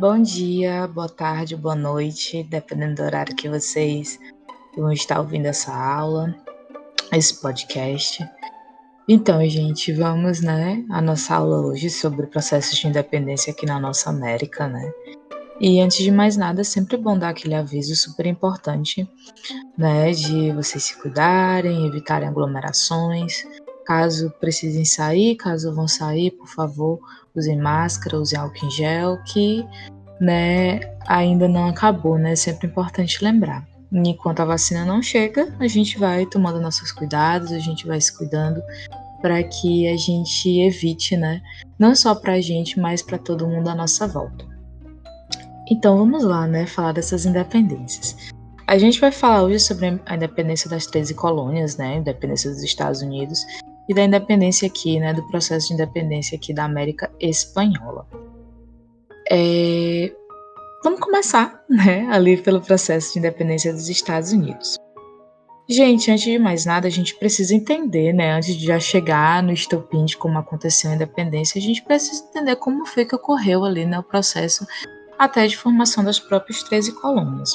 Bom dia, boa tarde, boa noite, dependendo do horário que vocês vão estar ouvindo essa aula, esse podcast. Então, gente, vamos, a nossa aula hoje sobre o processo de independência aqui na nossa América, E antes de mais nada, é sempre bom dar aquele aviso super importante, de vocês se cuidarem, evitarem aglomerações. Caso precisem sair, caso vão sair, por favor, usem máscara, usem álcool em gel, que ainda não acabou, É sempre importante lembrar. Enquanto a vacina não chega, a gente vai tomando nossos cuidados, a gente vai se cuidando para que a gente evite, não só para a gente, mas para todo mundo à nossa volta. Então vamos lá, falar dessas independências. A gente vai falar hoje sobre a independência das 13 colônias, independência dos Estados Unidos e da independência aqui, do processo de independência aqui da América Espanhola. Vamos começar, ali pelo processo de independência dos Estados Unidos. Gente, antes de mais nada, a gente precisa entender, antes de já chegar no estopim de como aconteceu a independência, a gente precisa entender como foi que ocorreu ali, o processo até de formação das próprias 13 colônias,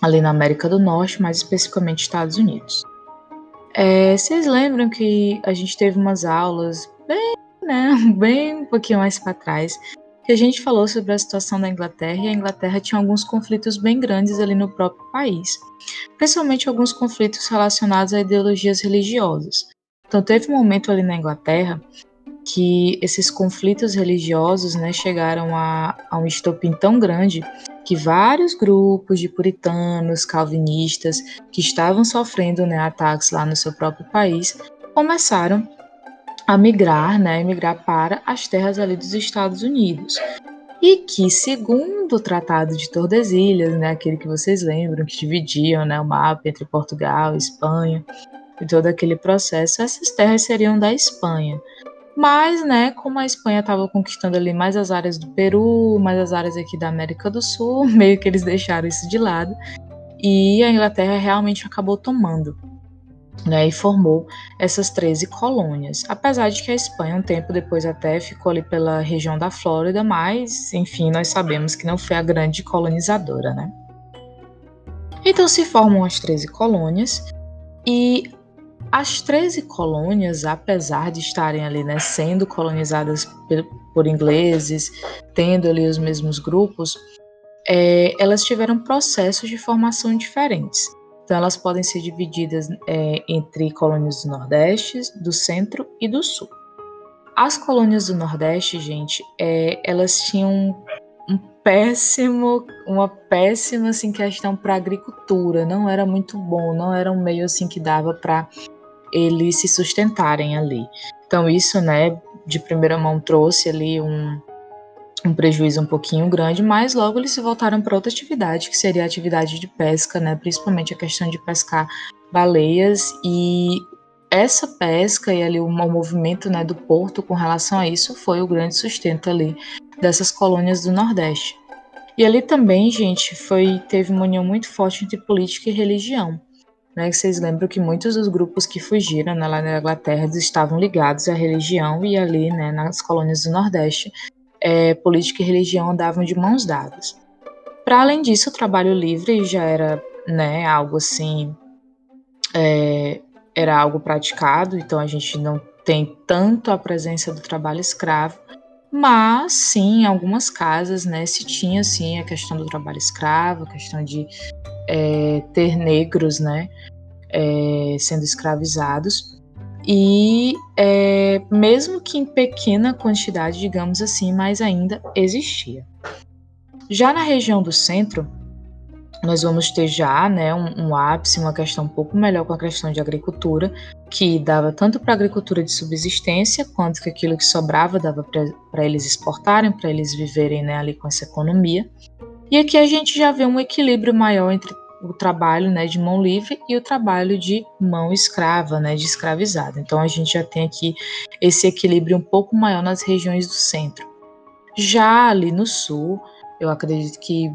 ali na América do Norte, mais especificamente Estados Unidos. Vocês lembram que a gente teve umas aulas bem um pouquinho mais para trás, que a gente falou sobre a situação da Inglaterra, e a Inglaterra tinha alguns conflitos bem grandes ali no próprio país, principalmente alguns conflitos relacionados a ideologias religiosas. Então teve um momento ali na Inglaterra que esses conflitos religiosos chegaram a um estopim tão grande que vários grupos de puritanos, calvinistas, que estavam sofrendo ataques lá no seu próprio país, começaram a migrar para as terras ali dos Estados Unidos. E que, segundo o Tratado de Tordesilhas, aquele que vocês lembram, que dividiam o mapa entre Portugal, Espanha, e todo aquele processo, essas terras seriam da Espanha. Mas, como a Espanha estava conquistando ali mais as áreas do Peru, mais as áreas aqui da América do Sul, meio que eles deixaram isso de lado, e a Inglaterra realmente acabou tomando, e formou essas 13 colônias. Apesar de que a Espanha, um tempo depois até, ficou ali pela região da Flórida, mas, enfim, nós sabemos que não foi a grande colonizadora, Então se formam as 13 colônias, e as 13 colônias, apesar de estarem ali, sendo colonizadas por ingleses, tendo ali os mesmos grupos, elas tiveram processos de formação diferentes. Então, elas podem ser divididas entre colônias do Nordeste, do Centro e do Sul. As colônias do Nordeste, gente, elas tinham uma péssima assim, questão para a agricultura. Não era muito bom, não era um meio assim, que dava para eles se sustentarem ali. Então isso, de primeira mão trouxe ali um prejuízo um pouquinho grande, mas logo eles se voltaram para outra atividade, que seria a atividade de pesca, principalmente a questão de pescar baleias, e essa pesca e ali o movimento do porto com relação a isso foi o grande sustento ali dessas colônias do Nordeste. E ali também, gente, teve uma união muito forte entre política e religião. Vocês lembram que muitos dos grupos que fugiram lá na Inglaterra estavam ligados à religião, e ali nas colônias do Nordeste, política e religião andavam de mãos dadas. Para além disso, o trabalho livre já era algo assim, era algo praticado, então a gente não tem tanto a presença do trabalho escravo, mas sim, em algumas casas se tinha sim a questão do trabalho escravo, a questão de ter negros sendo escravizados, e mesmo que em pequena quantidade, digamos assim, mas ainda existia. Já na região do Centro, nós vamos ter já um ápice, uma questão um pouco melhor com a questão de agricultura, que dava tanto para a agricultura de subsistência, quanto que aquilo que sobrava dava para eles exportarem, para eles viverem ali com essa economia. E aqui a gente já vê um equilíbrio maior entre o trabalho de mão livre e o trabalho de mão escrava, de escravizado. Então a gente já tem aqui esse equilíbrio um pouco maior nas regiões do Centro. Já ali no Sul, eu acredito que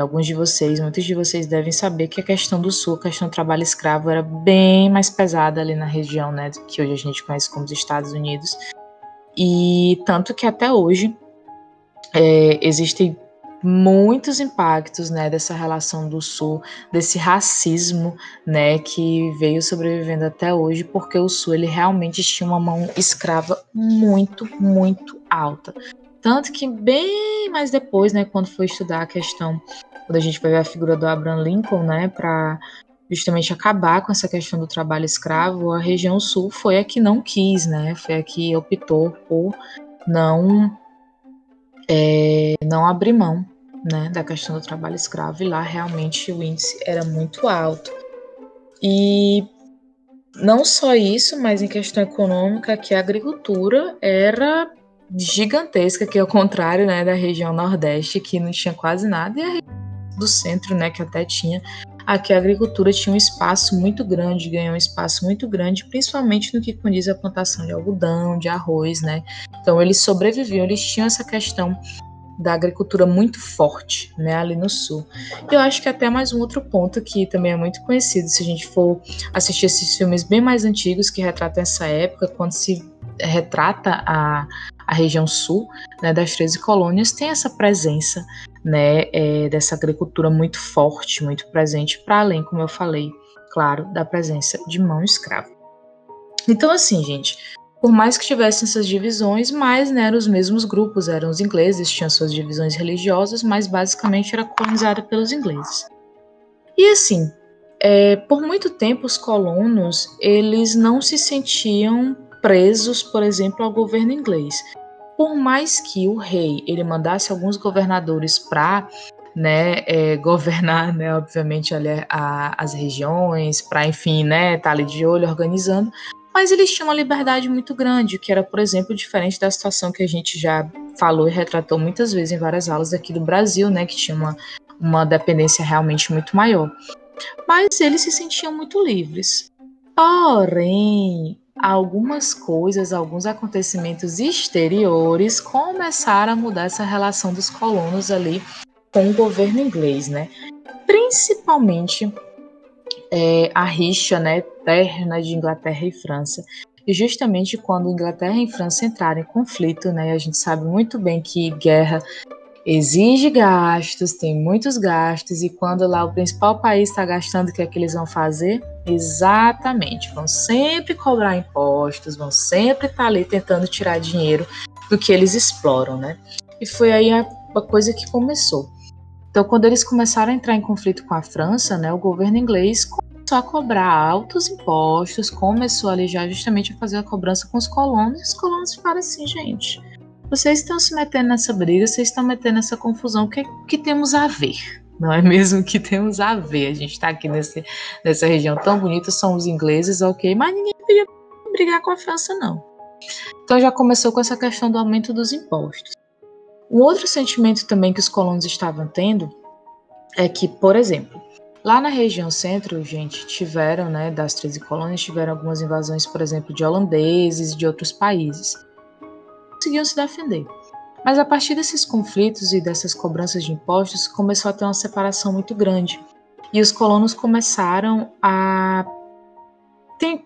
alguns de vocês, muitos de vocês devem saber que a questão do Sul, a questão do trabalho escravo era bem mais pesada ali na região, que hoje a gente conhece como os Estados Unidos, e tanto que até hoje existem muitos impactos, né, dessa relação do Sul, desse racismo, né, que veio sobrevivendo até hoje, porque o Sul ele realmente tinha uma mão escrava muito, muito alta. Tanto que bem mais depois, né, quando foi estudar a questão, quando a gente foi ver a figura do Abraham Lincoln, né, para justamente acabar com essa questão do trabalho escravo, a região sul foi a que não quis, né, foi a que optou por não abrir mão, né, da questão do trabalho escravo, e lá realmente o índice era muito alto. E não só isso, mas em questão econômica, que a agricultura era gigantesca, que é o contrário, né, da região nordeste, que não tinha quase nada, e a região do centro, né, que até tinha, aqui a agricultura tinha um espaço muito grande, ganhou um espaço muito grande, principalmente no que condiz à plantação de algodão, de arroz, né, então eles sobreviviam, eles tinham essa questão da agricultura muito forte, né, ali no sul. E eu acho que até mais um outro ponto que também é muito conhecido, se a gente for assistir esses filmes bem mais antigos que retratam essa época, quando se retrata a região sul, né, das 13 colônias, tem essa presença, né, dessa agricultura muito forte, muito presente, para além, como eu falei, claro, da presença de mão escrava. Então, assim, gente, por mais que tivessem essas divisões, mas, né, eram os mesmos grupos, eram os ingleses, tinham suas divisões religiosas, mas basicamente era colonizada pelos ingleses. E assim, por muito tempo os colonos, eles não se sentiam presos, por exemplo, ao governo inglês. Por mais que o rei ele mandasse alguns governadores para, né, governar, né, obviamente, as regiões, para, enfim, né, estar ali de olho, organizando, mas eles tinham uma liberdade muito grande, que era, por exemplo, diferente da situação que a gente já falou e retratou muitas vezes em várias aulas aqui do Brasil, né, que tinha uma dependência realmente muito maior. Mas eles se sentiam muito livres. Porém, algumas coisas, alguns acontecimentos exteriores começaram a mudar essa relação dos colonos ali com o governo inglês, né? Principalmente a rixa, né, terna de Inglaterra e França. E justamente quando Inglaterra e França entraram em conflito, né, a gente sabe muito bem que guerra exige gastos, tem muitos gastos, e quando lá o principal país está gastando, o que é que eles vão fazer? Exatamente, vão sempre cobrar impostos, vão sempre estar ali tentando tirar dinheiro do que eles exploram, né? E foi aí a coisa que começou. Então, quando eles começaram a entrar em conflito com a França, né, o governo inglês começou a cobrar altos impostos, começou ali já justamente a fazer a cobrança com os colonos, e os colonos falaram assim, gente, vocês estão se metendo nessa briga, vocês estão metendo nessa confusão, o que temos a ver? Não é mesmo que temos a ver? A gente está aqui nessa região tão bonita, são os ingleses, ok, mas ninguém podia brigar com a França, não. Então já começou com essa questão do aumento dos impostos. Um outro sentimento também que os colonos estavam tendo é que, por exemplo, lá na região centro, gente, tiveram, né, das 13 colônias, tiveram algumas invasões, por exemplo, de holandeses e de outros países. Conseguiam se defender, mas a partir desses conflitos e dessas cobranças de impostos começou a ter uma separação muito grande, e os colonos começaram a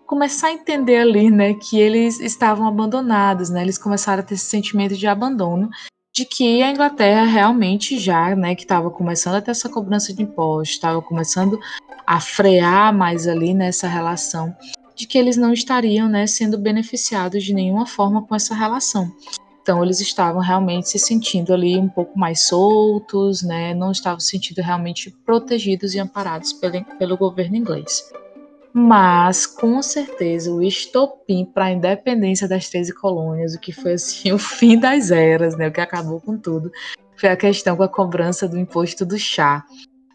começar a entender ali, né, que eles estavam abandonados, né, eles começaram a ter esse sentimento de abandono, de que a Inglaterra realmente já, né, que estava começando a ter essa cobrança de impostos, estava começando a frear mais ali nessa relação, de que eles não estariam, né, sendo beneficiados de nenhuma forma com essa relação. Então eles estavam realmente se sentindo ali um pouco mais soltos, né, não estavam se sentindo realmente protegidos e amparados pelo governo inglês. Mas, com certeza, o estopim para a independência das 13 colônias, o que foi assim o fim das eras, né, o que acabou com tudo, foi a questão com a cobrança do imposto do chá.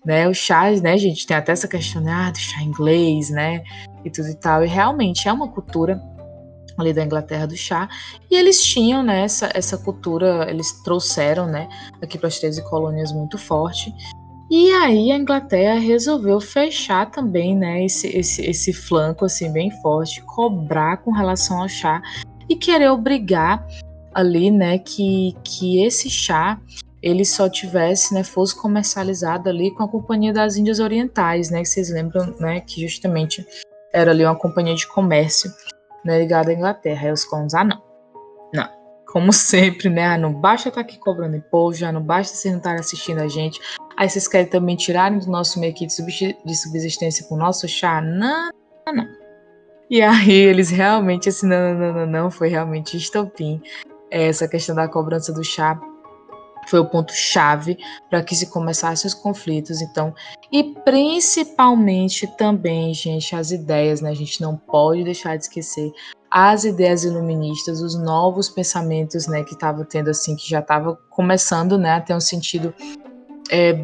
Né, o chá, né, gente, tem até essa questão, né, do chá inglês, né, e tudo e tal, e realmente é uma cultura ali da Inglaterra do chá, e eles tinham, né, essa cultura, eles trouxeram, né, aqui para as 13 colônias muito forte, e aí a Inglaterra resolveu fechar também, né, esse flanco, assim, bem forte, cobrar com relação ao chá, e querer obrigar ali, né, que esse chá, ele só tivesse, né, fosse comercializado ali com a Companhia das Índias Orientais, né, que vocês lembram, né, que justamente era ali uma companhia de comércio, né, ligada à Inglaterra. Aí os colonos, não, como sempre, né? Ah, não basta estar aqui cobrando imposto, já não basta vocês não estarem assistindo a gente. Aí vocês querem também tirarem do nosso meio aqui de subsistência com o nosso chá? Não, não, não. E aí eles realmente, assim, não, não, não, não, foi realmente estopim. Essa questão da cobrança do chá foi o ponto-chave para que se começassem os conflitos, então. E principalmente também, gente, as ideias, né? A gente não pode deixar de esquecer as ideias iluministas, os novos pensamentos, né, que estavam tendo, assim, que já estava começando, né, a ter um sentido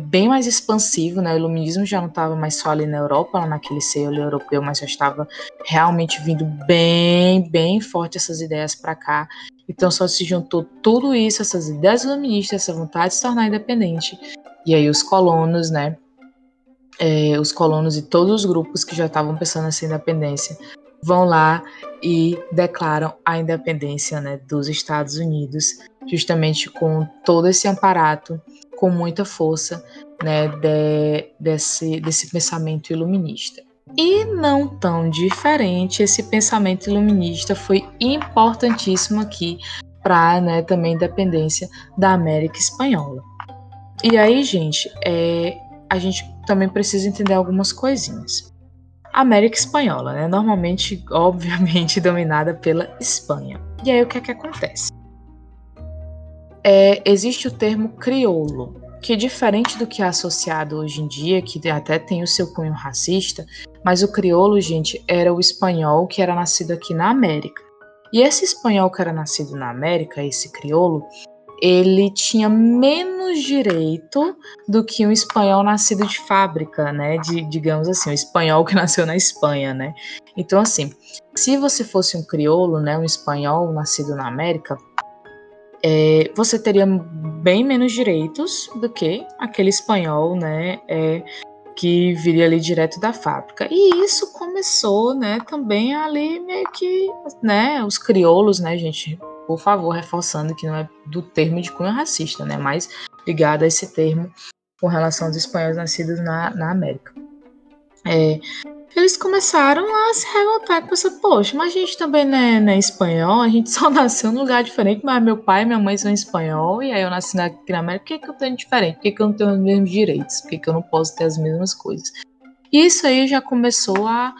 bem mais expansivo, né? O iluminismo já não estava mais só ali na Europa, lá naquele cenário europeu, mas já estava realmente vindo bem, bem forte essas ideias para cá. Então só se juntou tudo isso, essas ideias iluministas, essa vontade de se tornar independente. E aí os colonos, né? Os colonos e todos os grupos que já estavam pensando nessa independência vão lá e declaram a independência, né, dos Estados Unidos, justamente com todo esse aparato, com muita força, né, desse pensamento iluminista. E não tão diferente, esse pensamento iluminista foi importantíssimo aqui para, né, também a independência da América Espanhola. E aí, gente, a gente também precisa entender algumas coisinhas. A América Espanhola, né, normalmente, obviamente, dominada pela Espanha. E aí, o que é que acontece? Existe o termo crioulo, que diferente do que é associado hoje em dia, que até tem o seu cunho racista, mas o crioulo, gente, era o espanhol que era nascido aqui na América. E esse espanhol que era nascido na América, esse crioulo, ele tinha menos direito do que um espanhol nascido de fábrica, né? Digamos assim, um espanhol que nasceu na Espanha, né? Então, assim, se você fosse um crioulo, né, um espanhol nascido na América, você teria bem menos direitos do que aquele espanhol, né, que viria ali direto da fábrica. E isso começou, né, também ali meio que, né, os crioulos, né, gente, por favor, reforçando que não é do termo de cunho racista, né, mas ligado a esse termo com relação aos espanhóis nascidos na América. Eles começaram a se revoltar e pensar, poxa, mas a gente também não é espanhol, a gente só nasceu num lugar diferente, mas meu pai e minha mãe são espanhol, e aí eu nasci aqui na América, por que eu tenho diferente? Por que eu não tenho os mesmos direitos? Por que eu não posso ter as mesmas coisas? E isso aí já começou a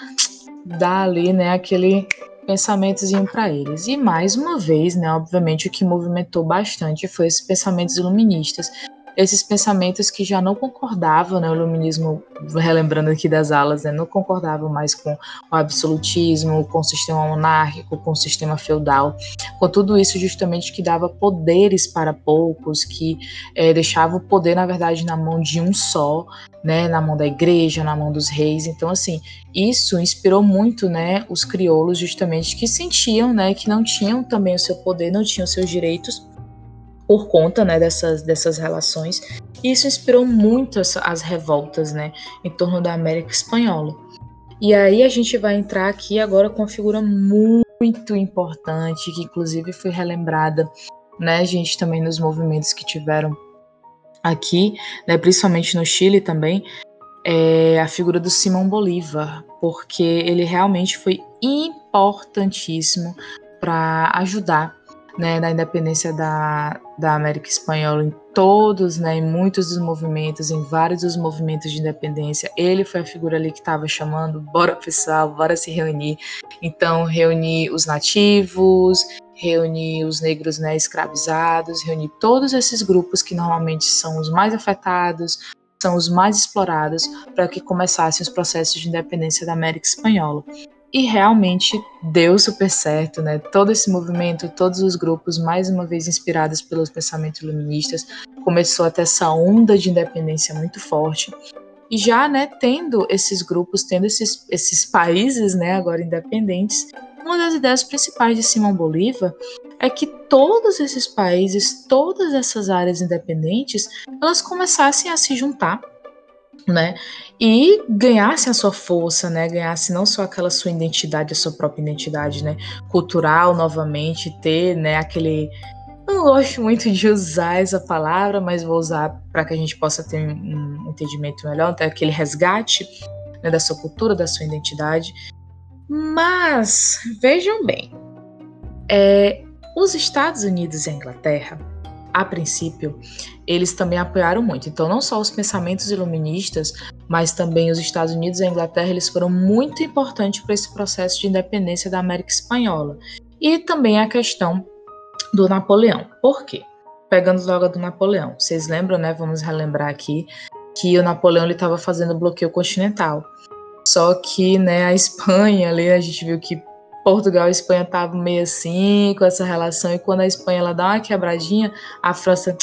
dar ali, né, aquele pensamentozinho para eles. E mais uma vez, né, obviamente, o que movimentou bastante foi esses pensamentos iluministas, esses pensamentos que já não concordavam, né, o iluminismo, relembrando aqui das alas, né, não concordavam mais com o absolutismo, com o sistema monárquico, com o sistema feudal, com tudo isso justamente que dava poderes para poucos, que deixava o poder, na verdade, na mão de um só, né, na mão da igreja, na mão dos reis. Então, assim, isso inspirou muito, né, os crioulos justamente que sentiam, né, que não tinham também o seu poder, não tinham seus direitos, por conta, né, dessas relações, e isso inspirou muito as revoltas, né, em torno da América Espanhola. E aí a gente vai entrar aqui agora com uma figura muito importante, que inclusive foi relembrada, né, gente, também nos movimentos que tiveram aqui, né, principalmente no Chile também, a figura do Simão Bolívar, porque ele realmente foi importantíssimo para ajudar, né, na independência da América Espanhola, em todos, né, em muitos dos movimentos, em vários dos movimentos de independência. Ele foi a figura ali que estava chamando, bora pessoal, bora se reunir. Então, reunir os nativos, reunir os negros, né, escravizados, reunir todos esses grupos que normalmente são os mais afetados, são os mais explorados, para que começassem os processos de independência da América Espanhola. E realmente deu super certo, né? Todo esse movimento, todos os grupos, mais uma vez inspirados pelos pensamentos iluministas, começou a ter essa onda de independência muito forte. E já, né, tendo esses grupos, tendo esses países, né, agora independentes, uma das ideias principais de Simão Bolívar é que todos esses países, todas essas áreas independentes, elas começassem a se juntar, né, e ganhasse a sua força, né, ganhasse não só aquela sua identidade, a sua própria identidade, né, cultural novamente, ter, né, aquele... Eu não gosto muito de usar essa palavra, mas vou usar para que a gente possa ter um entendimento melhor, ter aquele resgate, né, da sua cultura, da sua identidade. Mas, vejam bem, Os Estados Unidos e a Inglaterra, a princípio, eles também apoiaram muito. Então, não só os pensamentos iluministas, mas também os Estados Unidos e a Inglaterra, eles foram muito importantes para esse processo de independência da América Espanhola. E também a questão do Napoleão. Por quê? Pegando logo a do Napoleão. Vocês lembram, né? Vamos relembrar aqui que o Napoleão estava fazendo bloqueio continental. Só que, né, a Espanha ali, a gente viu que Portugal e Espanha estavam meio assim com essa relação, e quando a Espanha ela dá uma quebradinha, a França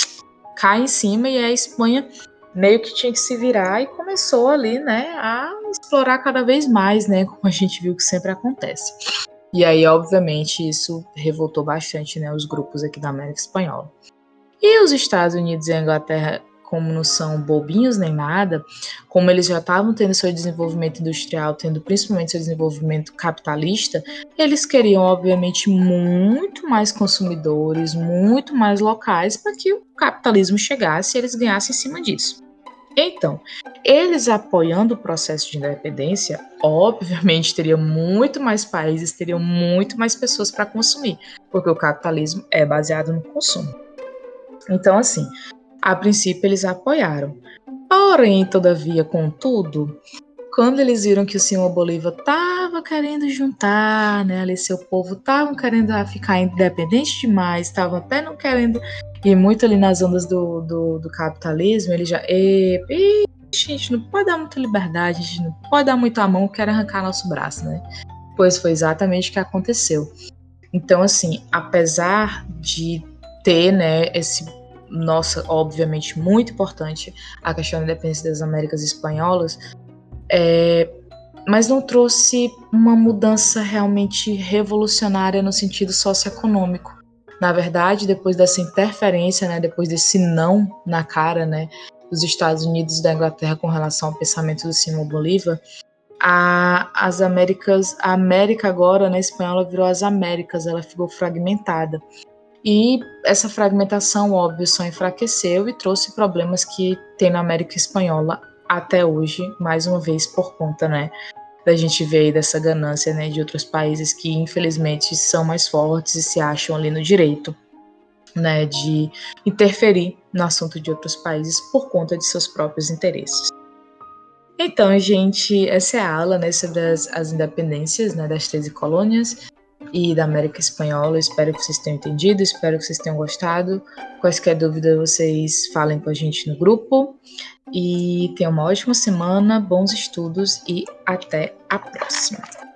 cai em cima, e a Espanha meio que tinha que se virar e começou ali, né, a explorar cada vez mais, né, como a gente viu que sempre acontece. E aí, obviamente, isso revoltou bastante, né, os grupos aqui da América Espanhola. E os Estados Unidos e a Inglaterra, como não são bobinhos nem nada, como eles já estavam tendo seu desenvolvimento industrial, tendo principalmente seu desenvolvimento capitalista, eles queriam, obviamente, muito mais consumidores, muito mais locais, para que o capitalismo chegasse e eles ganhassem em cima disso. Então, eles apoiando o processo de independência, obviamente teria muito mais países, teriam muito mais pessoas para consumir, porque o capitalismo é baseado no consumo. Então, assim, a princípio, eles apoiaram. Porém, todavia, contudo, quando eles viram que o Simão Bolívar estava querendo juntar, né, ali seu povo, estavam querendo ficar independente demais, estavam até não querendo ir muito ali nas ondas do capitalismo, ele já... A gente não pode dar muita liberdade, a gente não pode dar muito a mão, quer arrancar nosso braço, né? Pois foi exatamente o que aconteceu. Então, assim, apesar de ter, né, esse... Nossa, obviamente, muito importante a questão da independência das Américas Espanholas, mas não trouxe uma mudança realmente revolucionária no sentido socioeconômico. Na verdade, depois dessa interferência, né, depois desse não na cara, né, dos Estados Unidos e da Inglaterra com relação ao pensamento do Simão Bolívar, a América agora, né, espanhola virou as Américas, ela ficou fragmentada. E essa fragmentação, óbvio, só enfraqueceu e trouxe problemas que tem na América Espanhola até hoje, mais uma vez por conta, né, da gente ver aí dessa ganância, né, de outros países que infelizmente são mais fortes e se acham ali no direito, né, de interferir no assunto de outros países por conta de seus próprios interesses. Então, gente, essa é a aula, né, sobre as independências, né, das 13 colônias e da América Espanhola. Espero que vocês tenham entendido, espero que vocês tenham gostado. Quaisquer dúvidas, vocês falem com a gente no grupo. E tenham uma ótima semana, bons estudos e até a próxima!